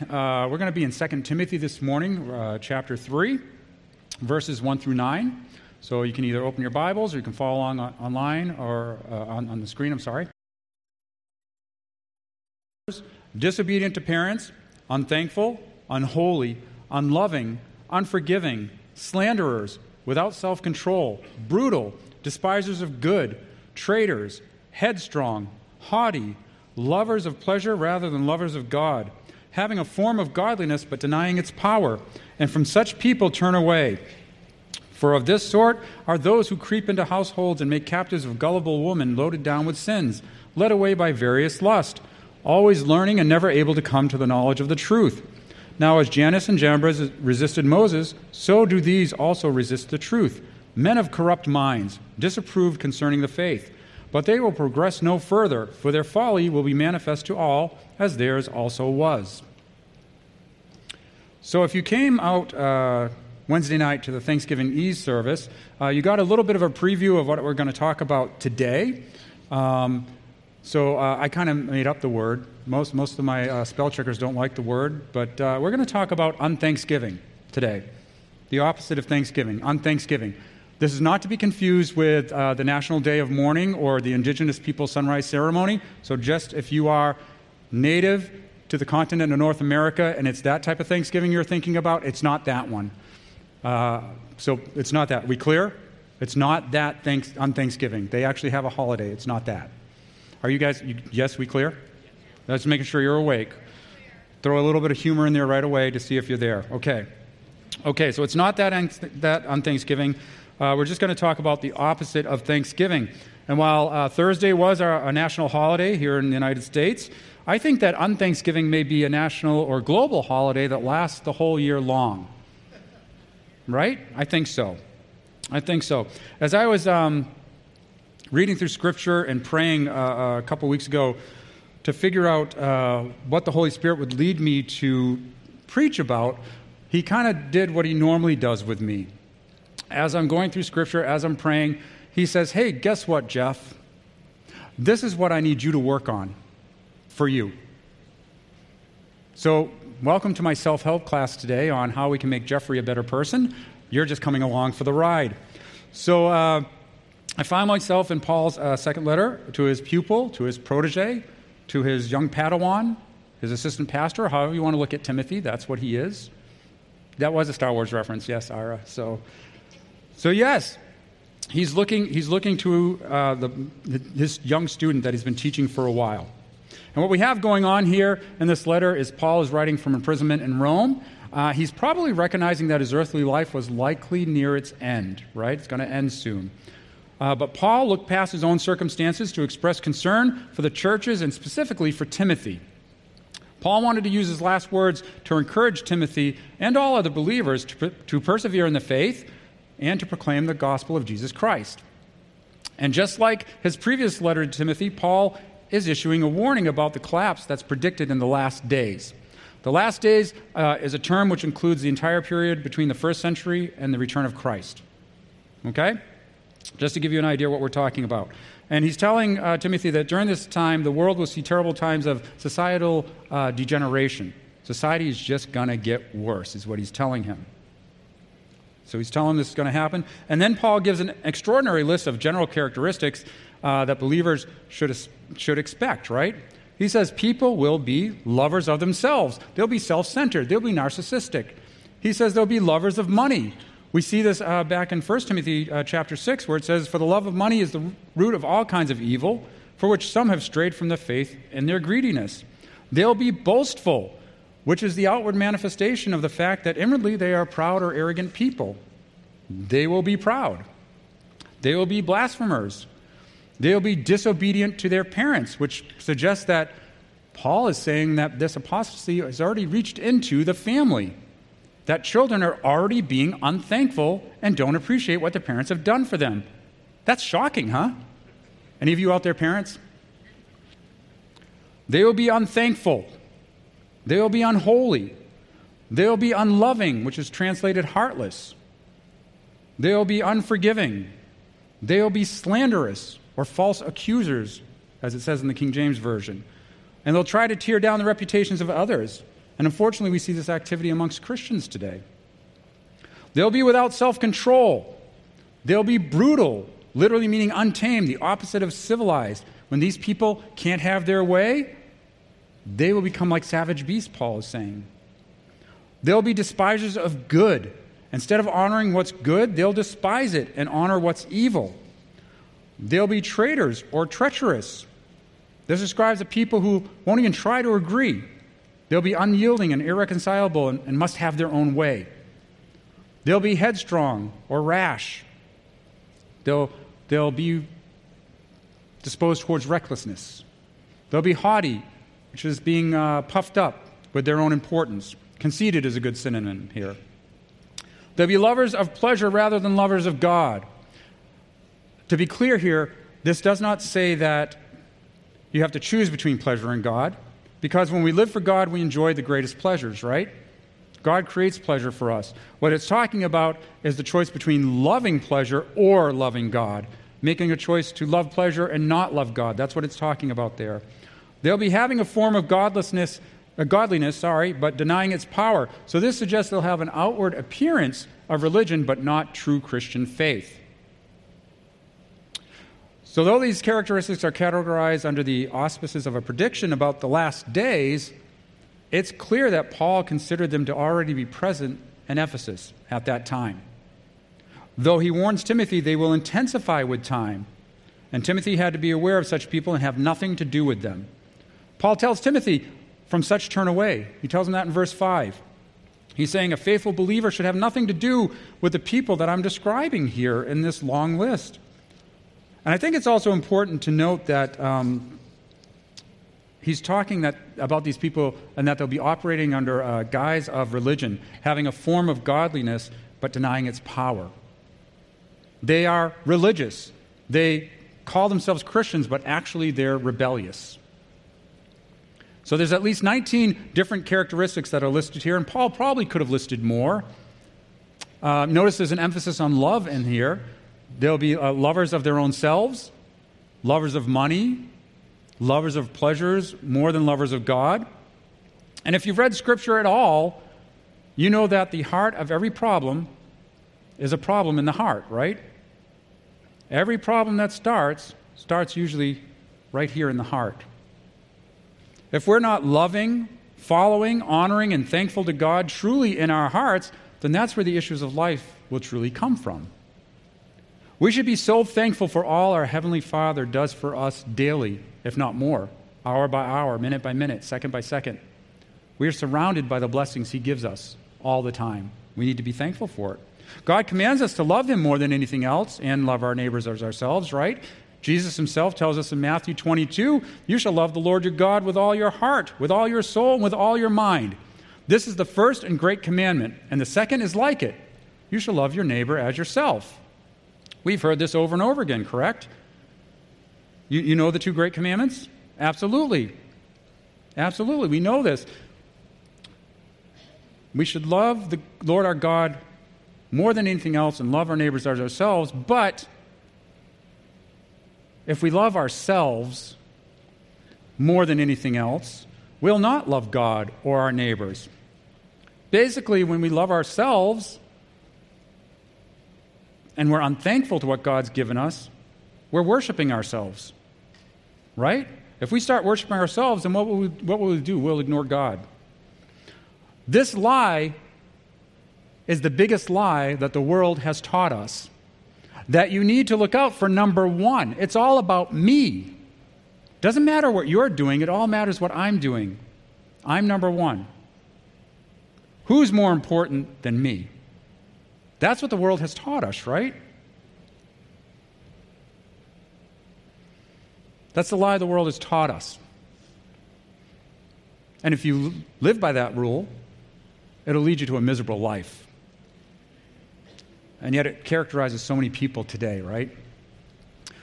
We're going to be in 2 Timothy this morning, chapter 3, verses 1 through 9. So you can either open your Bibles or you can follow along online or on the screen, I'm sorry. Disobedient to parents, unthankful, unholy, unloving, unforgiving, slanderers, without self-control, brutal, despisers of good, traitors, headstrong, haughty, lovers of pleasure rather than lovers of God, having a form of godliness but denying its power, and from such people turn away. For of this sort are those who creep into households and make captives of gullible women loaded down with sins, led away by various lust, always learning and never able to come to the knowledge of the truth. Now as Janus and Jambres resisted Moses, so do these also resist the truth, men of corrupt minds, disapproved concerning the faith. But they will progress no further, for their folly will be manifest to all, as theirs also was. So if you came out Wednesday night to the Thanksgiving Eve service, you got a little bit of a preview of what we're going to talk about today. I kind of made up the word. Most of my spell checkers don't like the word, but we're going to talk about unthanksgiving today, the opposite of Thanksgiving, unthanksgiving. This is not to be confused with the National Day of Mourning or the Indigenous People's Sunrise Ceremony. So just if you are native to the continent of North America and it's that type of Thanksgiving you're thinking about, it's not that one. So it's not that. We clear? It's not that unthanksgiving. They actually have a holiday. It's not that. Are you guys, yes, we clear? That's making sure you're awake. Throw a little bit of humor in there right away to see if you're there. Okay, so it's not that unthanksgiving. We're just going to talk about the opposite of Thanksgiving. And while Thursday was our national holiday here in the United States, I think that unthanksgiving may be a national or global holiday that lasts the whole year long. Right? I think so. As I was reading through Scripture and praying a couple weeks ago to figure out what the Holy Spirit would lead me to preach about, He kind of did what He normally does with me. As I'm going through Scripture, as I'm praying, He says, hey, guess what, Jeff? This is what I need you to work on for you. So welcome to my self-help class today on how we can make Jeffrey a better person. You're just coming along for the ride. So, I find myself in Paul's second letter to his pupil, to his protege, to his young Padawan, his assistant pastor, however you want to look at Timothy, that's what he is. That was a Star Wars reference, yes, Ira. So yes, he's looking to his young student that he's been teaching for a while. And what we have going on here in this letter is Paul is writing from imprisonment in Rome. He's probably recognizing that his earthly life was likely near its end, right? It's going to end soon. But Paul looked past his own circumstances to express concern for the churches and specifically for Timothy. Paul wanted to use his last words to encourage Timothy and all other believers to persevere in the faith and to proclaim the gospel of Jesus Christ. And just like his previous letter to Timothy, Paul is issuing a warning about the collapse that's predicted in the last days. The last days is a term which includes the entire period between the first century and the return of Christ. Okay? Just to give you an idea what we're talking about. And he's telling Timothy that during this time, the world will see terrible times of societal degeneration. Society is just going to get worse, is what he's telling him. So he's telling him this is going to happen. And then Paul gives an extraordinary list of general characteristics that believers should expect, right? He says people will be lovers of themselves. They'll be self-centered. They'll be narcissistic. He says they'll be lovers of money. We see this back in 1 Timothy chapter 6, where it says, for the love of money is the root of all kinds of evil, for which some have strayed from the faith in their greediness. They'll be boastful, which is the outward manifestation of the fact that inwardly they are proud or arrogant people. They will be proud. They will be blasphemers. They will be disobedient to their parents, which suggests that Paul is saying that this apostasy has already reached into the family, that children are already being unthankful and don't appreciate what their parents have done for them. That's shocking, huh? Any of you out there parents? They will be unthankful. They will be unholy. They will be unloving, which is translated heartless. They will be unforgiving. They will be slanderous or false accusers, as it says in the King James Version. And they'll try to tear down the reputations of others. And unfortunately, we see this activity amongst Christians today. They'll be without self-control. They'll be brutal, literally meaning untamed, the opposite of civilized. When these people can't have their way, they will become like savage beasts, Paul is saying. They'll be despisers of good. Instead of honoring what's good, they'll despise it and honor what's evil. They'll be traitors or treacherous. This describes a people who won't even try to agree. They'll be unyielding and irreconcilable and must have their own way. They'll be headstrong or rash. They'll be disposed towards recklessness. They'll be haughty, which is being puffed up with their own importance. Conceited is a good synonym here. They'll be lovers of pleasure rather than lovers of God. To be clear here, this does not say that you have to choose between pleasure and God, because when we live for God, we enjoy the greatest pleasures, right? God creates pleasure for us. What it's talking about is the choice between loving pleasure or loving God, making a choice to love pleasure and not love God. That's what it's talking about there. They'll be having a form of godliness, but denying its power. So this suggests they'll have an outward appearance of religion, but not true Christian faith. So though these characteristics are categorized under the auspices of a prediction about the last days, it's clear that Paul considered them to already be present in Ephesus at that time. Though he warns Timothy they will intensify with time, and Timothy had to be aware of such people and have nothing to do with them. Paul tells Timothy, from such turn away. He tells him that in verse 5. He's saying a faithful believer should have nothing to do with the people that I'm describing here in this long list. And I think it's also important to note that he's talking about these people and that they'll be operating under a guise of religion, having a form of godliness but denying its power. They are religious. They call themselves Christians, but actually they're rebellious. So there's at least 19 different characteristics that are listed here, and Paul probably could have listed more. Notice there's an emphasis on love in here. They'll be lovers of their own selves, lovers of money, lovers of pleasures, more than lovers of God. And if you've read Scripture at all, you know that the heart of every problem is a problem in the heart, right? Every problem that starts usually right here in the heart. If we're not loving, following, honoring, and thankful to God truly in our hearts, then that's where the issues of life will truly come from. We should be so thankful for all our Heavenly Father does for us daily, if not more, hour by hour, minute by minute, second by second. We are surrounded by the blessings He gives us all the time. We need to be thankful for it. God commands us to love Him more than anything else and love our neighbors as ourselves, right? Jesus Himself tells us in Matthew 22, you shall love the Lord your God with all your heart, with all your soul, and with all your mind. This is the first and great commandment, and the second is like it. You shall love your neighbor as yourself. We've heard this over and over again, correct? You know the two great commandments? Absolutely. Absolutely. We know this. We should love the Lord our God more than anything else and love our neighbors as ourselves, but if we love ourselves more than anything else, we'll not love God or our neighbors. Basically, when we love ourselves, and we're unthankful to what God's given us, we're worshiping ourselves, right? If we start worshiping ourselves, then what will we do? We'll ignore God. This lie is the biggest lie that the world has taught us, that you need to look out for number one. It's all about me. Doesn't matter what you're doing. It all matters what I'm doing. I'm number one. Who's more important than me? That's what the world has taught us, right? That's the lie the world has taught us. And if you live by that rule, it'll lead you to a miserable life. And yet it characterizes so many people today, right?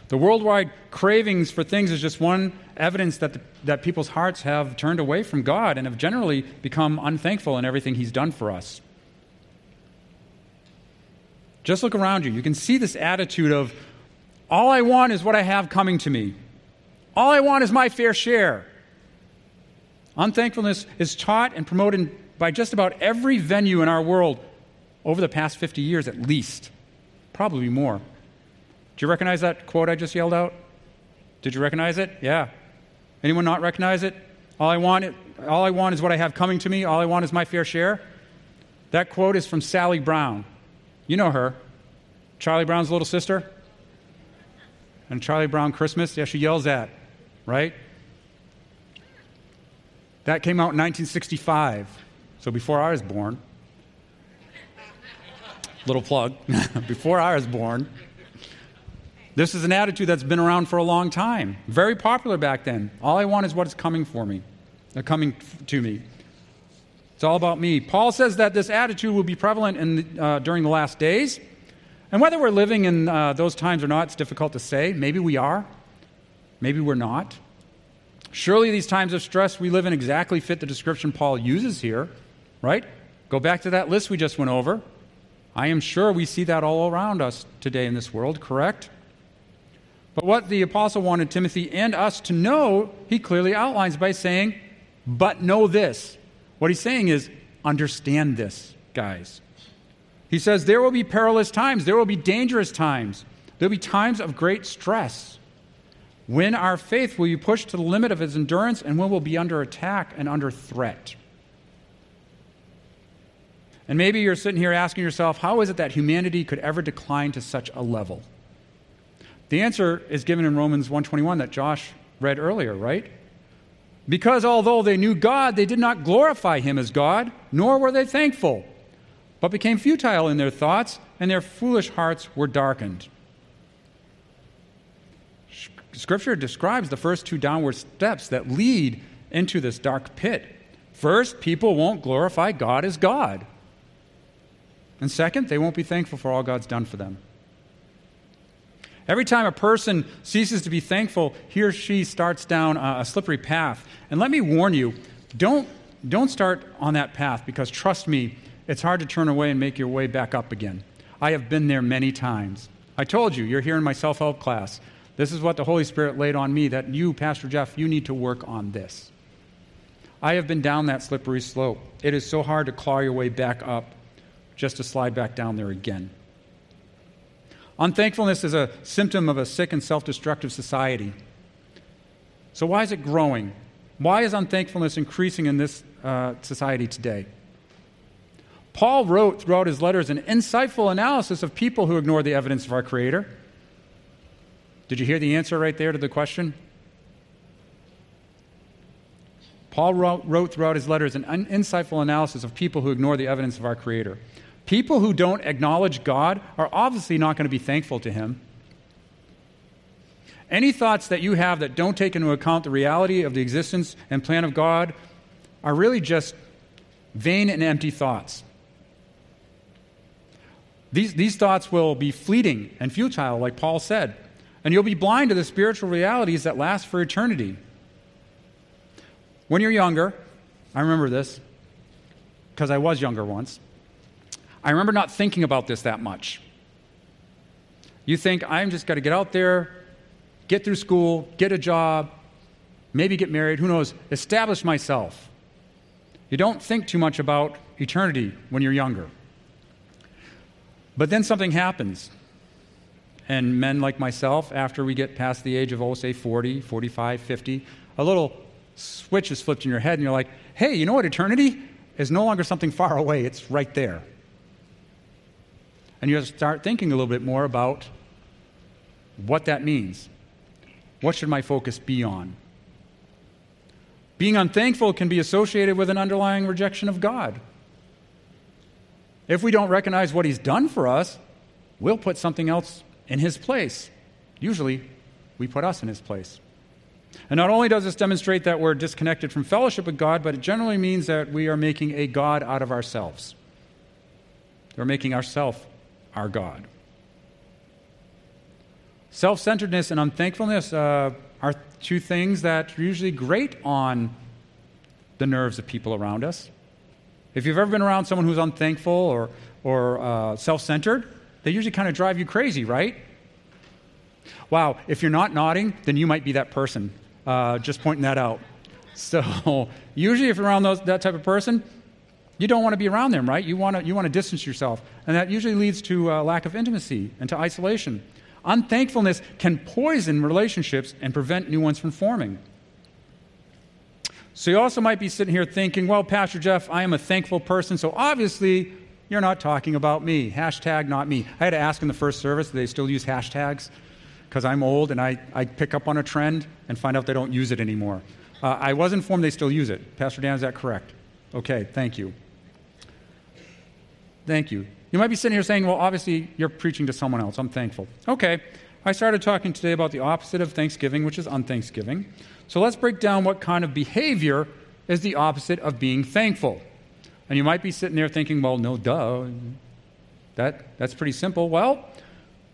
The worldwide cravings for things is just one evidence that people's hearts have turned away from God and have generally become unthankful in everything He's done for us. Just look around you. You can see this attitude of, all I want is what I have coming to me. All I want is my fair share. Unthankfulness is taught and promoted by just about every venue in our world over the past 50 years at least, probably more. Do you recognize that quote I just yelled out? Did you recognize it? Yeah. Anyone not recognize it? All I want is what I have coming to me. All I want is my fair share. That quote is from Sally Brown. You know her. Charlie Brown's little sister. And Charlie Brown Christmas. Yeah, she yells that, right? That came out in 1965, so before I was born. Little plug. Before I was born. This is an attitude that's been around for a long time. Very popular back then. All I want is what is coming for me. They're coming to me. It's all about me. Paul says that this attitude will be prevalent during the last days. And whether we're living in those times or not, it's difficult to say. Maybe we are. Maybe we're not. Surely these times of stress we live in exactly fit the description Paul uses here, right? Go back to that list we just went over. I am sure we see that all around us today in this world, correct? But what the apostle wanted Timothy and us to know, he clearly outlines by saying, but know this. What he's saying is, understand this, guys. He says, there will be perilous times. There will be dangerous times. There will be times of great stress. When our faith will be pushed to the limit of its endurance and when we'll be under attack and under threat. And maybe you're sitting here asking yourself, how is it that humanity could ever decline to such a level? The answer is given in Romans 1:21 that Josh read earlier, right? Because although they knew God, they did not glorify him as God, nor were they thankful, but became futile in their thoughts, and their foolish hearts were darkened. Scripture describes the first two downward steps that lead into this dark pit. First, people won't glorify God as God. And second, they won't be thankful for all God's done for them. Every time a person ceases to be thankful, he or she starts down a slippery path. And let me warn you, don't start on that path because, trust me, it's hard to turn away and make your way back up again. I have been there many times. I told you, you're here in my self-help class. This is what the Holy Spirit laid on me, that you, Pastor Jeff, you need to work on this. I have been down that slippery slope. It is so hard to claw your way back up just to slide back down there again. Unthankfulness is a symptom of a sick and self-destructive society. So why is it growing? Why is unthankfulness increasing in this society today? Paul wrote throughout his letters an insightful analysis of people who ignore the evidence of our Creator. Did you hear the answer right there to the question? Paul wrote throughout his letters an insightful analysis of people who ignore the evidence of our Creator. People who don't acknowledge God are obviously not going to be thankful to Him. Any thoughts that you have that don't take into account the reality of the existence and plan of God are really just vain and empty thoughts. These thoughts will be fleeting and futile, like Paul said, and you'll be blind to the spiritual realities that last for eternity. When you're younger, I remember this, because I was younger once, I remember not thinking about this that much. You think, I'm just got to get out there, get through school, get a job, maybe get married, who knows, establish myself. You don't think too much about eternity when you're younger. But then something happens. And men like myself, after we get past the age of, oh, say, 40, 45, 50, a little switch is flipped in your head, and you're like, hey, you know what? Eternity is no longer something far away. It's right there. And you have to start thinking a little bit more about what that means. What should my focus be on? Being unthankful can be associated with an underlying rejection of God. If we don't recognize what He's done for us, we'll put something else in His place. Usually, we put us in His place. And not only does this demonstrate that we're disconnected from fellowship with God, but it generally means that we are making a God out of ourselves. We're making ourselves our God. Self-centeredness and unthankfulness are two things that usually grate on the nerves of people around us. If you've ever been around someone who's unthankful or self-centered, they usually kind of drive you crazy, right? Wow, if you're not nodding, then you might be that person. Just pointing that out. So usually if you're around that type of person, you don't want to be around them, right? You want to distance yourself. And that usually leads to lack of intimacy and to isolation. Unthankfulness can poison relationships and prevent new ones from forming. So you also might be sitting here thinking, well, Pastor Jeff, I am a thankful person, so obviously you're not talking about me. Hashtag not me. I had to ask in the first service, do they still use hashtags? Because I'm old and I pick up on a trend and find out they don't use it anymore. I was informed they still use it. Pastor Dan, is that correct? Okay, thank you. Thank you. You might be sitting here saying, well, obviously you're preaching to someone else. I'm thankful. Okay, I started talking today about the opposite of Thanksgiving, which is unthanksgiving. So let's break down what kind of behavior is the opposite of being thankful. And you might be sitting there thinking, well, no, duh. That's pretty simple. Well,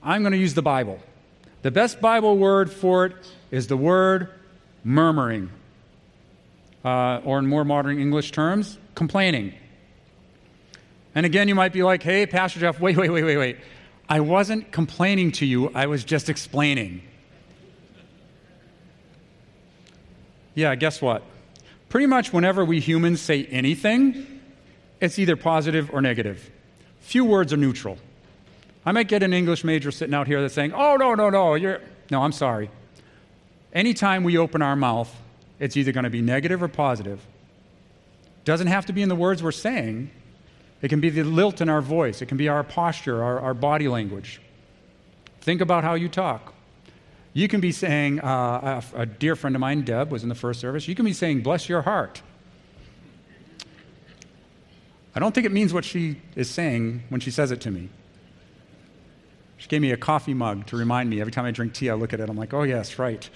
I'm going to use the Bible. The best Bible word for it is the word murmuring. Or in more modern English terms, complaining. And again, you might be like, hey, Pastor Jeff, wait. I wasn't complaining to you. I was just explaining. Yeah, guess what? Pretty much whenever we humans say anything, it's either positive or negative. Few words are neutral. I might get an English major sitting out here that's saying, oh, no, no, I'm sorry. Anytime we open our mouth, it's either going to be negative or positive. Doesn't have to be in the words we're saying. It can be the lilt in our voice. It can be our posture, our body language. Think about how you talk. You can be saying, a dear friend of mine, Deb, was in the first service. You can be saying, bless your heart. I don't think it means what she is saying when she says it to me. She gave me a coffee mug to remind me. Every time I drink tea, I look at it. I'm like, oh, yes, right.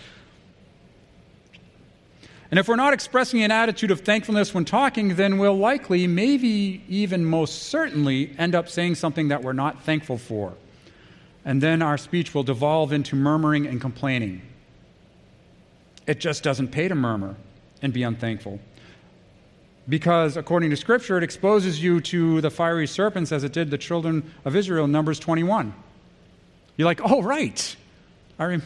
And if we're not expressing an attitude of thankfulness when talking, then we'll likely, maybe even most certainly, end up saying something that we're not thankful for. And then our speech will devolve into murmuring and complaining. It just doesn't pay to murmur and be unthankful. Because according to Scripture, it exposes you to the fiery serpents as it did the children of Israel in Numbers 21. You're like, oh, right. I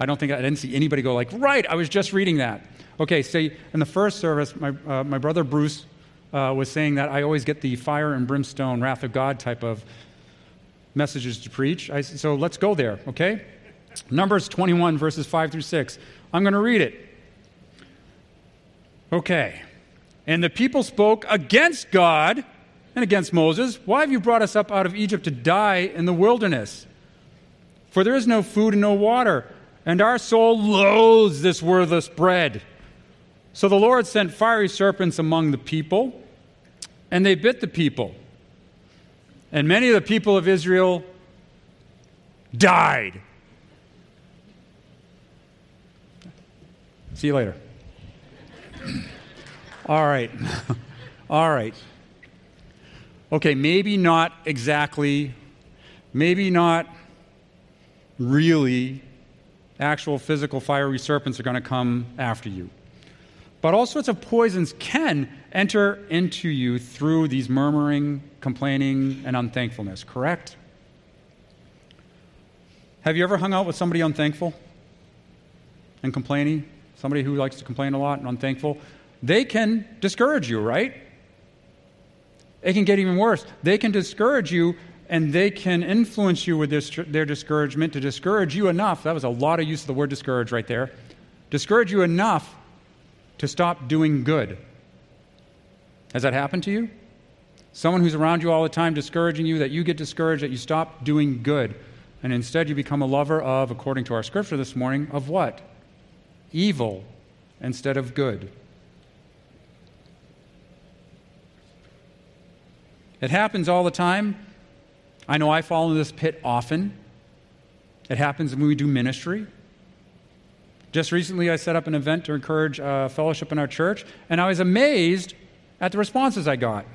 didn't see anybody go like, right, I was just reading that. Okay, so in the first service, my brother Bruce was saying that I always get the fire and brimstone, wrath of God type of messages to preach. So let's go there, okay? Numbers 21, verses 5 through 6. I'm going to read it. Okay. And the people spoke against God and against Moses. Why have you brought us up out of Egypt to die in the wilderness? For there is no food and no water, and our soul loathes this worthless bread. So the Lord sent fiery serpents among the people, and they bit the people. And many of the people of Israel died. See you later. All right. Okay, maybe not exactly, maybe not really actual physical fiery serpents are going to come after you. But all sorts of poisons can enter into you through these murmuring, complaining, and unthankfulness, correct? Have you ever hung out with somebody unthankful and complaining? Somebody who likes to complain a lot and unthankful? They can discourage you, right? It can get even worse. They can discourage you, and they can influence you with their discouragement to discourage you enough. That was a lot of use of the word discourage right there. Discourage you enough to stop doing good. Has that happened to you? Someone who's around you all the time discouraging you, that you get discouraged, that you stop doing good. And instead you become a lover of, according to our scripture this morning, of what? Evil instead of good. It happens all the time. I know I fall into this pit often. It happens when we do ministry. Just recently, I set up an event to encourage fellowship in our church, and I was amazed at the responses I got.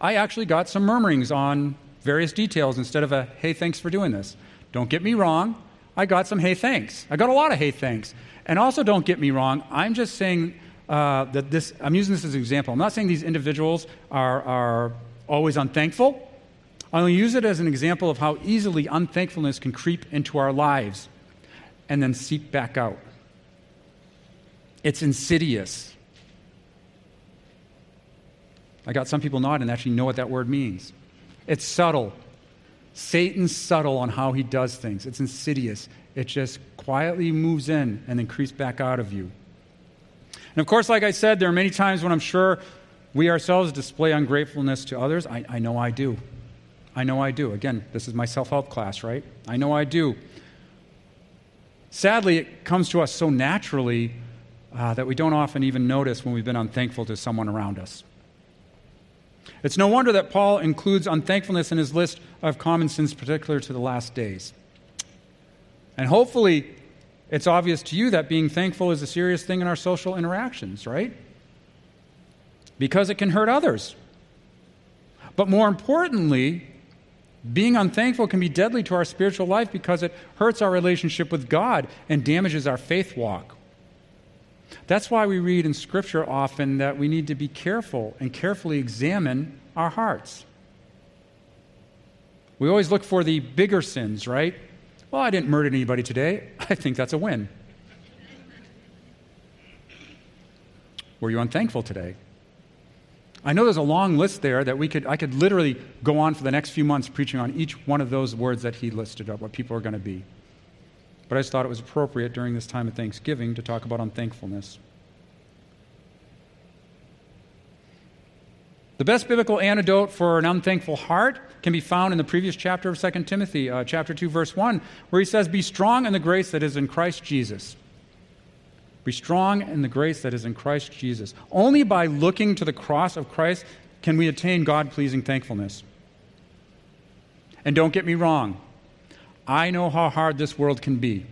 I actually got some murmurings on various details instead of a, hey, thanks for doing this. Don't get me wrong. I got some hey, thanks. I got a lot of hey, thanks. And also, don't get me wrong. I'm just saying that this, I'm using this as an example. I'm not saying these individuals are always unthankful. I'll use it as an example of how easily unthankfulness can creep into our lives and then seep back out. It's insidious. I got some people nodding and actually know what that word means. It's subtle. Satan's subtle on how he does things. It's insidious. It just quietly moves in and then creeps back out of you. And of course, like I said, there are many times when I'm sure we ourselves display ungratefulness to others. I know I do. I know I do. Again, this is my self-help class, right? I know I do. Sadly, it comes to us so naturally that we don't often even notice when we've been unthankful to someone around us. It's no wonder that Paul includes unthankfulness in his list of common sins particular to the last days. And hopefully, it's obvious to you that being thankful is a serious thing in our social interactions, right? Because it can hurt others. But more importantly, being unthankful can be deadly to our spiritual life because it hurts our relationship with God and damages our faith walk. That's why we read in Scripture often that we need to be careful and carefully examine our hearts. We always look for the bigger sins, right? Well, I didn't murder anybody today. I think that's a win. Were you unthankful today? I know there's a long list there that I could literally go on for the next few months preaching on each one of those words that he listed up, what people are going to be. But I just thought it was appropriate during this time of Thanksgiving to talk about unthankfulness. The best biblical antidote for an unthankful heart can be found in the previous chapter of 2 Timothy, chapter 2, verse 1, where he says, "Be strong in the grace that is in Christ Jesus." Be strong in the grace that is in Christ Jesus. Only by looking to the cross of Christ can we attain God-pleasing thankfulness. And don't get me wrong. I know how hard this world can be.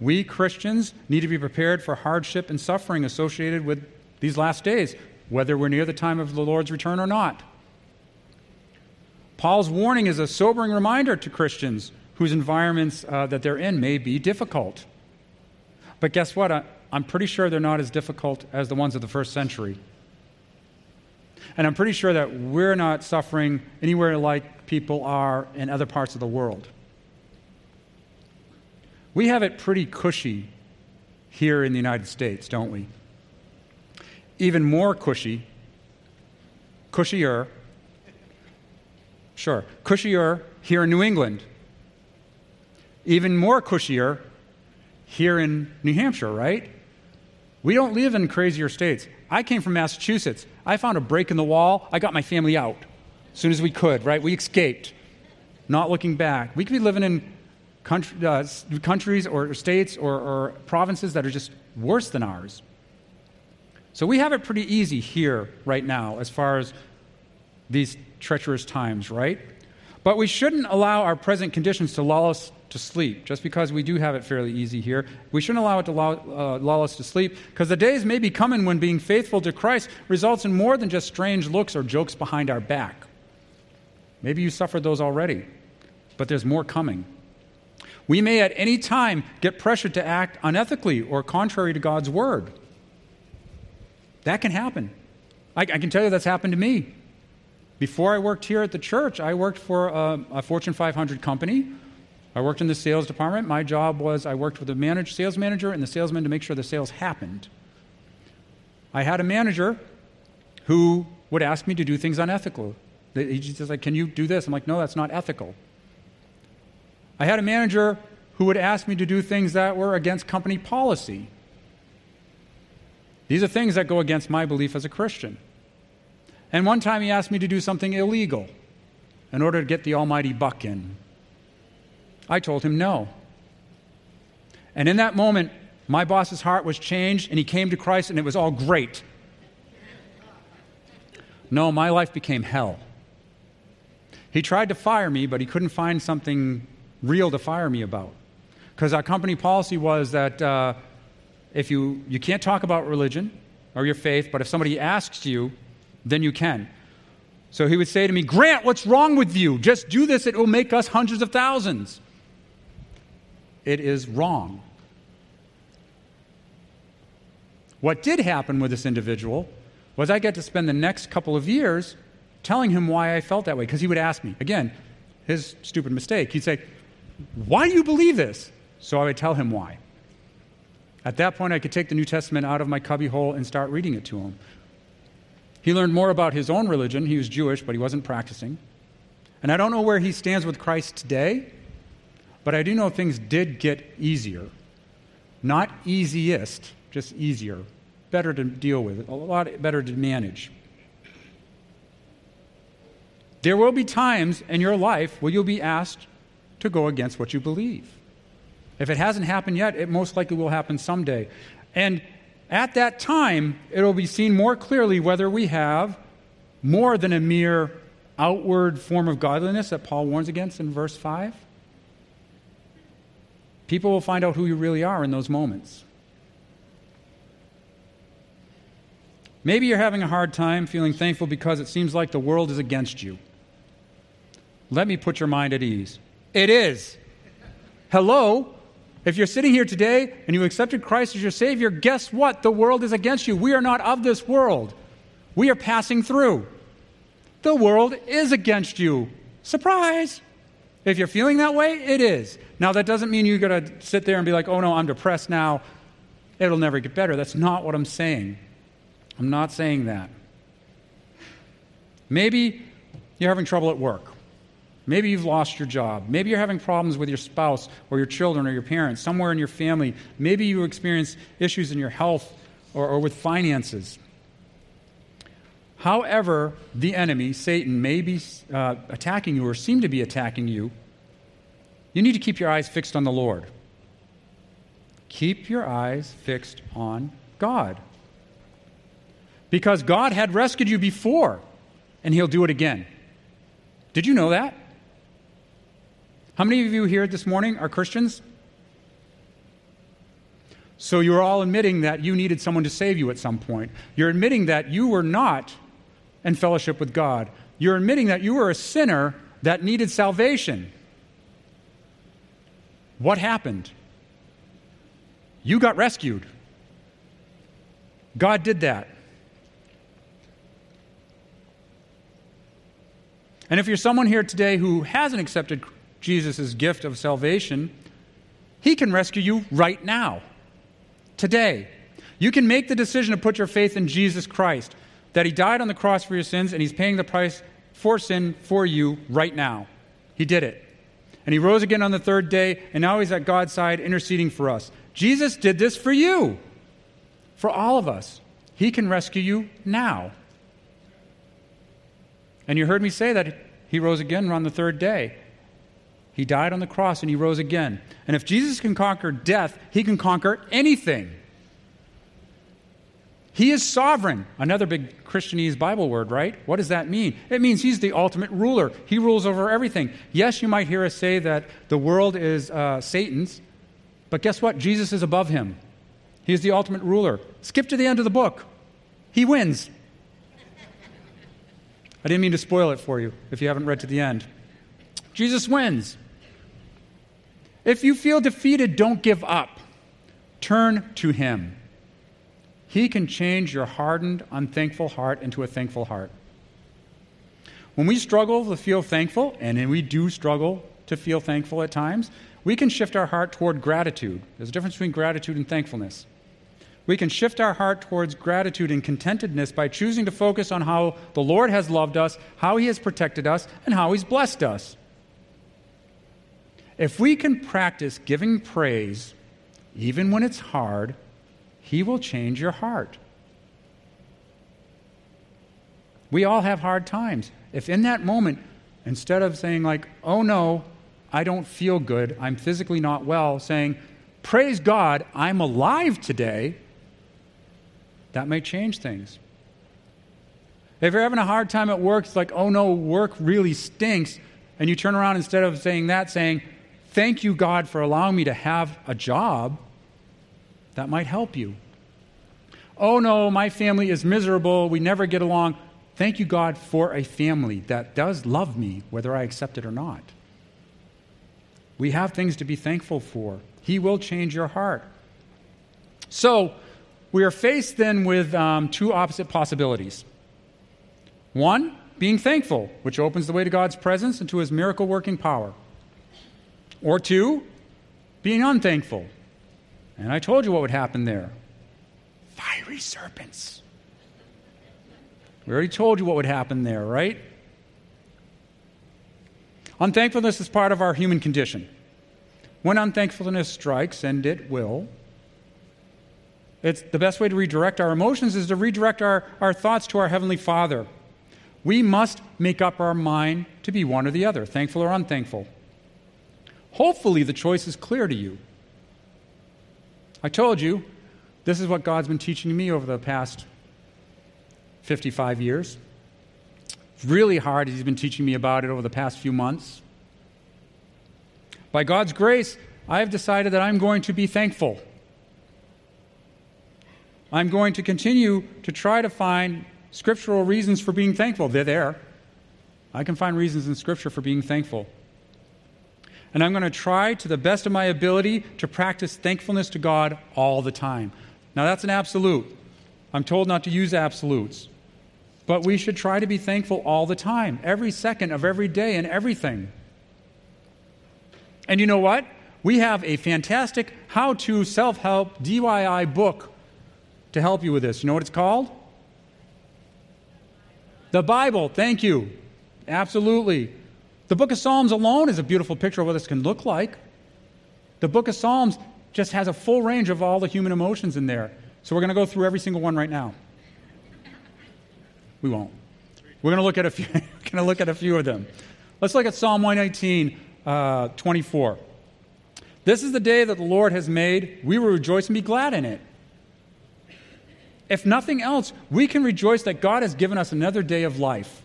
We Christians need to be prepared for hardship and suffering associated with these last days, whether we're near the time of the Lord's return or not. Paul's warning is a sobering reminder to Christians whose environments that they're in may be difficult. But guess what? I'm pretty sure they're not as difficult as the ones of the first century. And I'm pretty sure that we're not suffering anywhere like people are in other parts of the world. We have it pretty cushy here in the United States, don't we? Even more cushier here in New England. Even more cushier here in New Hampshire, right? We don't live in crazier states. I came from Massachusetts. I found a break in the wall. I got my family out as soon as we could, right? We escaped, not looking back. We could be living in countries or states or provinces that are just worse than ours. So we have it pretty easy here right now as far as these treacherous times, right? But we shouldn't allow our present conditions to lull us to sleep. Just because we do have it fairly easy here, we shouldn't allow it to lull us to sleep, because the days may be coming when being faithful to Christ results in more than just strange looks or jokes behind our back. Maybe you suffered those already, but there's more coming. We may at any time get pressured to act unethically or contrary to God's word. That can happen. I can tell you that's happened to me. Before I worked here at the church, I worked for a Fortune 500 company. I worked in the sales department. My job was I worked with the sales manager and the salesman to make sure the sales happened. I had a manager who would ask me to do things unethical. He just says, like, "Can you do this?" I'm like, "No, that's not ethical." I had a manager who would ask me to do things that were against company policy. These are things that go against my belief as a Christian. And one time he asked me to do something illegal in order to get the almighty buck in. I told him no. And in that moment, my boss's heart was changed, and he came to Christ, and it was all great. No, my life became hell. He tried to fire me, but he couldn't find something real to fire me about. Because our company policy was that if you can't talk about religion or your faith, but if somebody asks you, then you can. So he would say to me, "Grant, what's wrong with you? Just do this. It will make us hundreds of thousands." It is wrong. What did happen with this individual was I got to spend the next couple of years telling him why I felt that way, because he would ask me, again, his stupid mistake. He'd say, "Why do you believe this?" So I would tell him why. At that point, I could take the New Testament out of my cubbyhole and start reading it to him. He learned more about his own religion. He was Jewish, but he wasn't practicing. And I don't know where he stands with Christ today, but I do know things did get easier. Not easiest, just easier. Better to deal with, a lot better to manage. There will be times in your life where you'll be asked to go against what you believe. If it hasn't happened yet, it most likely will happen someday. And at that time, it'll be seen more clearly whether we have more than a mere outward form of godliness that Paul warns against in verse 5. People will find out who you really are in those moments. Maybe you're having a hard time feeling thankful because it seems like the world is against you. Let me put your mind at ease. It is. Hello? If you're sitting here today and you accepted Christ as your Savior, guess what? The world is against you. We are not of this world. We are passing through. The world is against you. Surprise! If you're feeling that way, it is. Now, that doesn't mean you're going to sit there and be like, oh, no, I'm depressed now. It'll never get better. That's not what I'm saying. I'm not saying that. Maybe you're having trouble at work. Maybe you've lost your job. Maybe you're having problems with your spouse or your children or your parents, somewhere in your family. Maybe you experience issues in your health or with finances. However, the enemy, Satan, may be attacking you or seem to be attacking you. You need to keep your eyes fixed on the Lord. Keep your eyes fixed on God. Because God had rescued you before, and he'll do it again. Did you know that? How many of you here this morning are Christians? So you're all admitting that you needed someone to save you at some point. You're admitting that you were not in fellowship with God. You're admitting that you were a sinner that needed salvation. What happened? You got rescued. God did that. And if you're someone here today who hasn't accepted Jesus' gift of salvation, he can rescue you right now, today. You can make the decision to put your faith in Jesus Christ, that he died on the cross for your sins, and he's paying the price for sin for you right now. He did it. And he rose again on the third day, and now he's at God's side interceding for us. Jesus did this for you, for all of us. He can rescue you now. And you heard me say that he rose again on the third day. He died on the cross and he rose again. And if Jesus can conquer death, he can conquer anything. He is sovereign. Another big Christianese Bible word, right? What does that mean? It means he's the ultimate ruler. He rules over everything. Yes, you might hear us say that the world is Satan's, but guess what? Jesus is above him. He is the ultimate ruler. Skip to the end of the book. He wins. I didn't mean to spoil it for you if you haven't read to the end. Jesus wins. If you feel defeated, don't give up. Turn to him. He can change your hardened, unthankful heart into a thankful heart. When we struggle to feel thankful, and we do struggle to feel thankful at times, we can shift our heart toward gratitude. There's a difference between gratitude and thankfulness. We can shift our heart towards gratitude and contentedness by choosing to focus on how the Lord has loved us, how he has protected us, and how he's blessed us. If we can practice giving praise, even when it's hard, he will change your heart. We all have hard times. If in that moment, instead of saying like, oh no, I don't feel good, I'm physically not well, saying, praise God, I'm alive today, that may change things. If you're having a hard time at work, it's like, oh no, work really stinks, and you turn around instead of saying that, saying, thank you, God, for allowing me to have a job, that might help you. Oh no, my family is miserable, we never get along. Thank you, God, for a family that does love me, whether I accept it or not. We have things to be thankful for. He will change your heart. So, we are faced then with two opposite possibilities. One, being thankful, which opens the way to God's presence and to his miracle-working power. Or two, being unthankful, And I told you what would happen there. Fiery serpents. We already told you what would happen there, right? Unthankfulness is part of our human condition. When unthankfulness strikes, and it will, it's the best way to redirect our emotions is to redirect our thoughts to our Heavenly Father. We must make up our mind to be one or the other, thankful or unthankful. Hopefully the choice is clear to you. I told you, this is what God's been teaching me over the past 55 years. It's really hard. He's been teaching me about it over the past few months. By God's grace, I've decided that I'm going to be thankful. I'm going to continue to try to find scriptural reasons for being thankful. They're there. I can find reasons in Scripture for being thankful. And I'm going to try to the best of my ability to practice thankfulness to God all the time. Now, that's an absolute. I'm told not to use absolutes. But we should try to be thankful all the time, every second of every day and everything. And you know what? We have a fantastic how-to self-help DIY book to help you with this. You know what it's called? The Bible. Thank you. Absolutely. The book of Psalms alone is a beautiful picture of what this can look like. The book of Psalms just has a full range of all the human emotions in there. So we're going to go through every single one right now. We won't. We're going to look at a few, of them. Let's look at Psalm 119. 24. This is the day that the Lord has made. We will rejoice and be glad in it. If nothing else, we can rejoice that God has given us another day of life.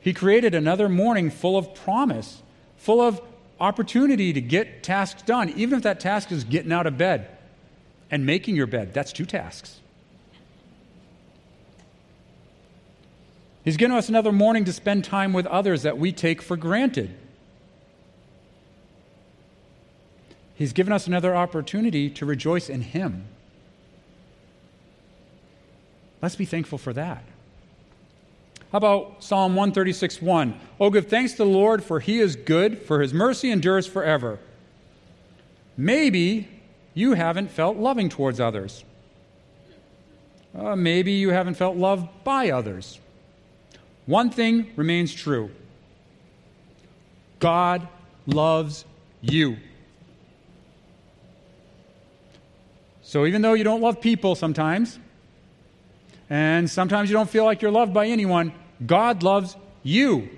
He created another morning full of promise, full of opportunity to get tasks done, even if that task is getting out of bed and making your bed. That's two tasks. He's given us another morning to spend time with others that we take for granted. He's given us another opportunity to rejoice in Him. Let's be thankful for that. How about Psalm 136:1? Oh, give thanks to the Lord, for He is good, for His mercy endures forever. Maybe you haven't felt loving towards others. Maybe you haven't felt loved by others. One thing remains true. God loves you. So even though you don't love people sometimes, and sometimes you don't feel like you're loved by anyone, God loves you.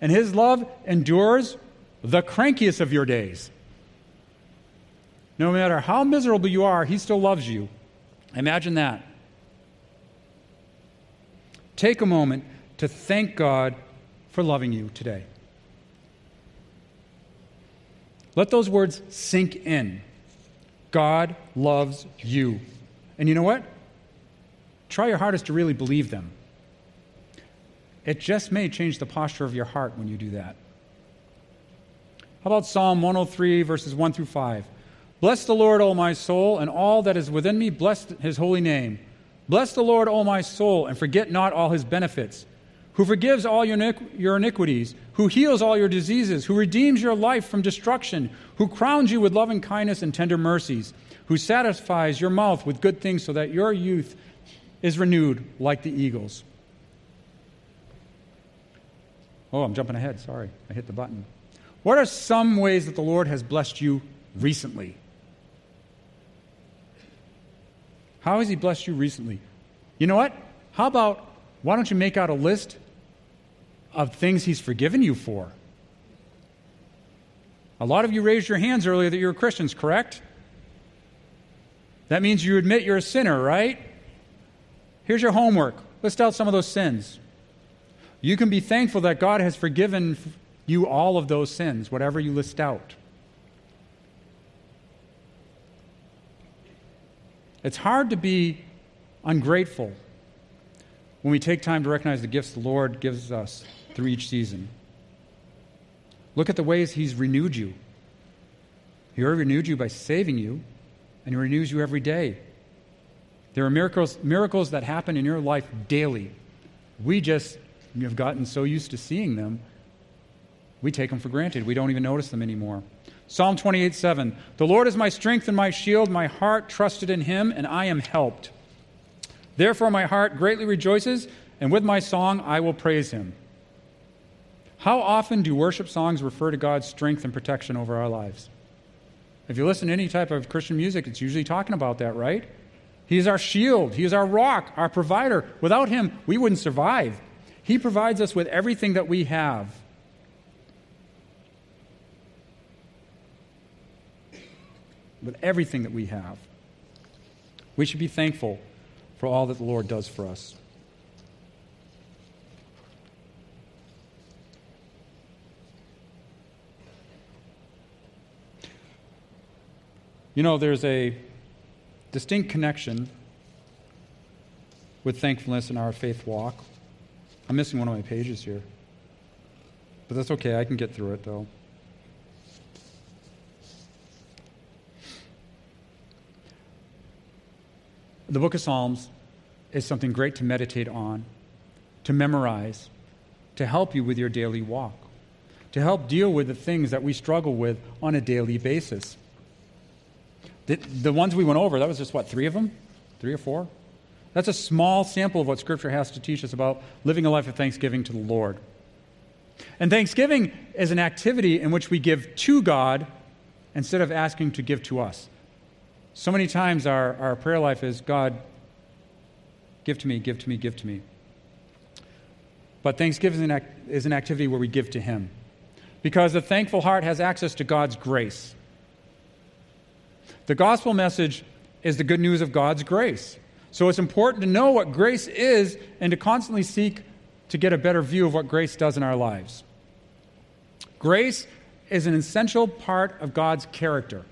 And His love endures the crankiest of your days. No matter how miserable you are, He still loves you. Imagine that. Take a moment to thank God for loving you today. Let those words sink in. God loves you. And you know what? Try your hardest to really believe them. It just may change the posture of your heart when you do that. How about Psalm 103, verses 1 through 5? Bless the Lord, O my soul, and all that is within me, bless His holy name. Bless the Lord, O my soul, and forget not all His benefits, who forgives all your iniquities, who heals all your diseases, who redeems your life from destruction, who crowns you with loving kindness and tender mercies, who satisfies your mouth with good things so that your youth is renewed like the eagles. Oh, I'm jumping ahead. Sorry, I hit the button. What are some ways that the Lord has blessed you recently? How has He blessed you recently? You know what? How about, why don't you make out a list of things He's forgiven you for? A lot of you raised your hands earlier that you were Christians, correct? That means you admit you're a sinner, right? Here's your homework. List out some of those sins. You can be thankful that God has forgiven you all of those sins, whatever you list out. It's hard to be ungrateful when we take time to recognize the gifts the Lord gives us through each season. Look at the ways He's renewed you. He already renewed you by saving you, and He renews you every day. There are miracles that happen in your life daily. We just have gotten so used to seeing them, we take them for granted. We don't even notice them anymore. Psalm 28:7, the Lord is my strength and my shield. My heart trusted in him, and I am helped. Therefore my heart greatly rejoices, and with my song I will praise him. How often do worship songs refer to God's strength and protection over our lives? If you listen to any type of Christian music, it's usually talking about that, right? He is our shield. He is our rock, our provider. Without him, we wouldn't survive. He provides us with everything that we have. With everything that we have. We should be thankful for all that the Lord does for us. You know, there's a distinct connection with thankfulness in our faith walk. I'm missing one of my pages here. But that's okay, I can get through it though. The book of Psalms is something great to meditate on, to memorize, to help you with your daily walk, to help deal with the things that we struggle with on a daily basis. The ones we went over, that was just, what, three of them? Three or four? That's a small sample of what Scripture has to teach us about living a life of thanksgiving to the Lord. And thanksgiving is an activity in which we give to God instead of asking to give to us. So many times our prayer life is, God, give to me, give to me, give to me. But thanksgiving is an activity where we give to him. Because a thankful heart has access to God's grace. The gospel message is the good news of God's grace. So it's important to know what grace is and to constantly seek to get a better view of what grace does in our lives. Grace is an essential part of God's character.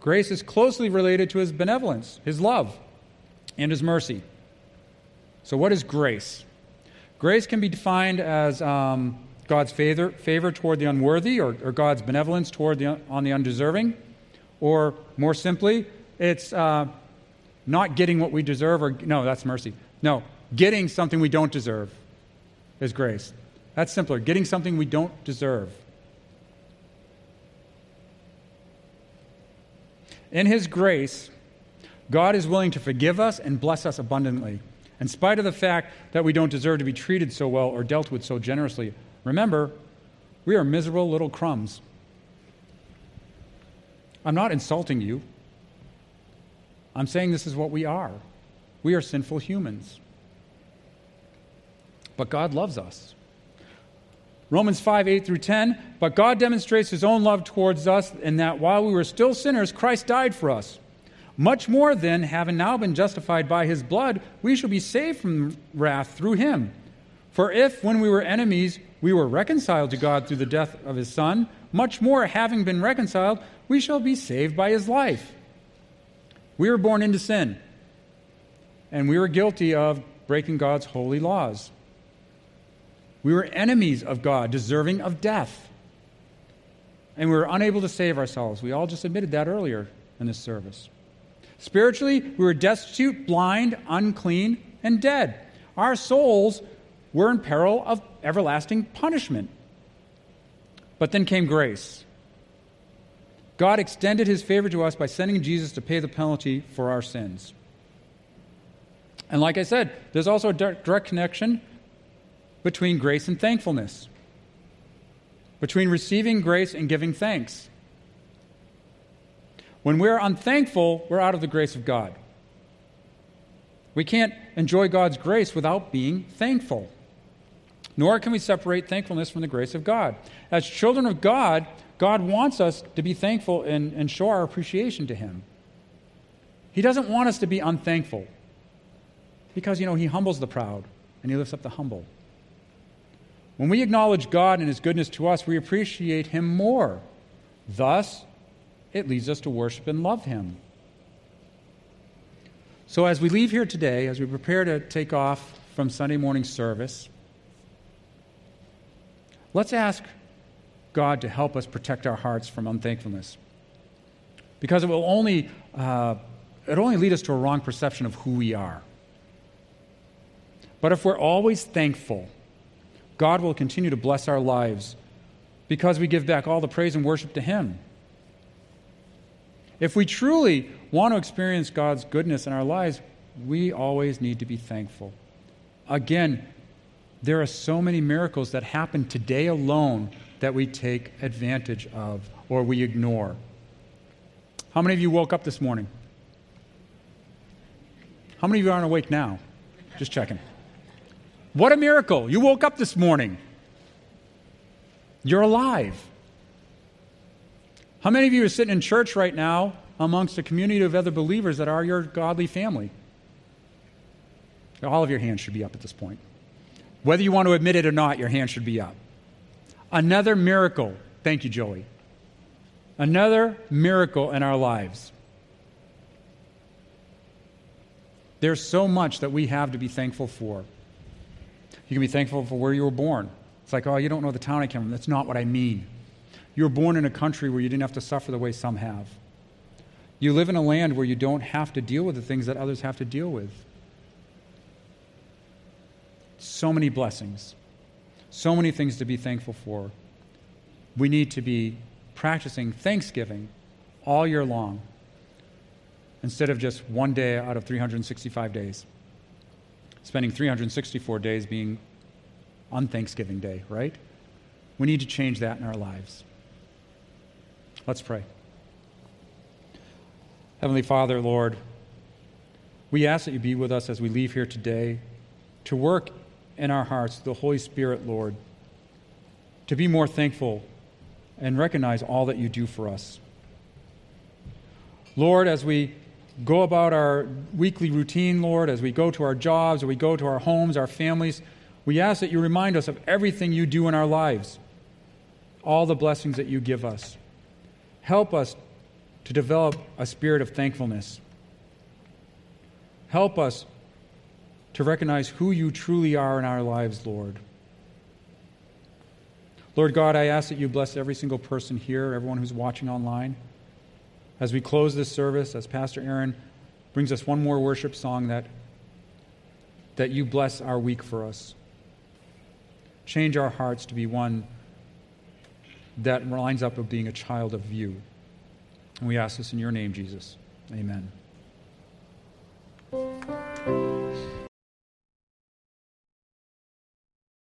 Grace is closely related to his benevolence, his love, and his mercy. So what is grace? Grace can be defined as God's favor toward the unworthy or God's benevolence toward the undeserving. Or more simply, it's not getting what we deserve. That's mercy. No, getting something we don't deserve is grace. That's simpler. Getting something we don't deserve. In his grace, God is willing to forgive us and bless us abundantly, in spite of the fact that we don't deserve to be treated so well or dealt with so generously. Remember, we are miserable little crumbs. I'm not insulting you. I'm saying this is what we are. We are sinful humans. But God loves us. Romans 5:8-10, but God demonstrates his own love towards us in that while we were still sinners, Christ died for us. Much more then, having now been justified by his blood, we shall be saved from wrath through him. For if, when we were enemies, we were reconciled to God through the death of his Son, much more, having been reconciled, we shall be saved by his life. We were born into sin, and we were guilty of breaking God's holy laws. We were enemies of God, deserving of death, and we were unable to save ourselves. We all just admitted that earlier in this service. Spiritually, we were destitute, blind, unclean, and dead. Our souls were in peril of everlasting punishment. But then came grace. God extended his favor to us by sending Jesus to pay the penalty for our sins. And like I said, there's also a direct connection between grace and thankfulness, between receiving grace and giving thanks. When we're unthankful, we're out of the grace of God. We can't enjoy God's grace without being thankful. Nor can we separate thankfulness from the grace of God. As children of God, God wants us to be thankful and show our appreciation to him. He doesn't want us to be unthankful because, he humbles the proud and he lifts up the humble. When we acknowledge God and his goodness to us, we appreciate him more. Thus, it leads us to worship and love him. So as we leave here today, as we prepare to take off from Sunday morning service, let's ask God to help us protect our hearts from unthankfulness, because it only lead us to a wrong perception of who we are. But if we're always thankful, God will continue to bless our lives because we give back all the praise and worship to him. If we truly want to experience God's goodness in our lives, we always need to be thankful. Again, there are so many miracles that happen today alone that we take advantage of or we ignore. How many of you woke up this morning? How many of you aren't awake now? Just checking. What a miracle. You woke up this morning. You're alive. How many of you are sitting in church right now amongst a community of other believers that are your godly family? All of your hands should be up at this point. Whether you want to admit it or not, your hands should be up. Another miracle. Thank you, Joey. Another miracle in our lives. There's so much that we have to be thankful for. You can be thankful for where you were born. It's like, oh, you don't know the town I came from. That's not what I mean. You were born in a country where you didn't have to suffer the way some have. You live in a land where you don't have to deal with the things that others have to deal with. So many blessings. So many things to be thankful for. We need to be practicing Thanksgiving all year long instead of just one day out of 365 days. Spending 364 days being on Thanksgiving Day, right? We need to change that in our lives. Let's pray. Heavenly Father, Lord, we ask that you be with us as we leave here today to work in our hearts, the Holy Spirit, Lord, to be more thankful and recognize all that you do for us. Lord, as we go about our weekly routine, Lord, as we go to our jobs, or we go to our homes, our families, we ask that you remind us of everything you do in our lives, all the blessings that you give us. Help us to develop a spirit of thankfulness. Help us to recognize who you truly are in our lives, Lord. Lord God, I ask that you bless every single person here, everyone who's watching online. As we close this service, as Pastor Aaron brings us one more worship song, that you bless our week for us. Change our hearts to be one that lines up with being a child of you. And we ask this in your name, Jesus. Amen.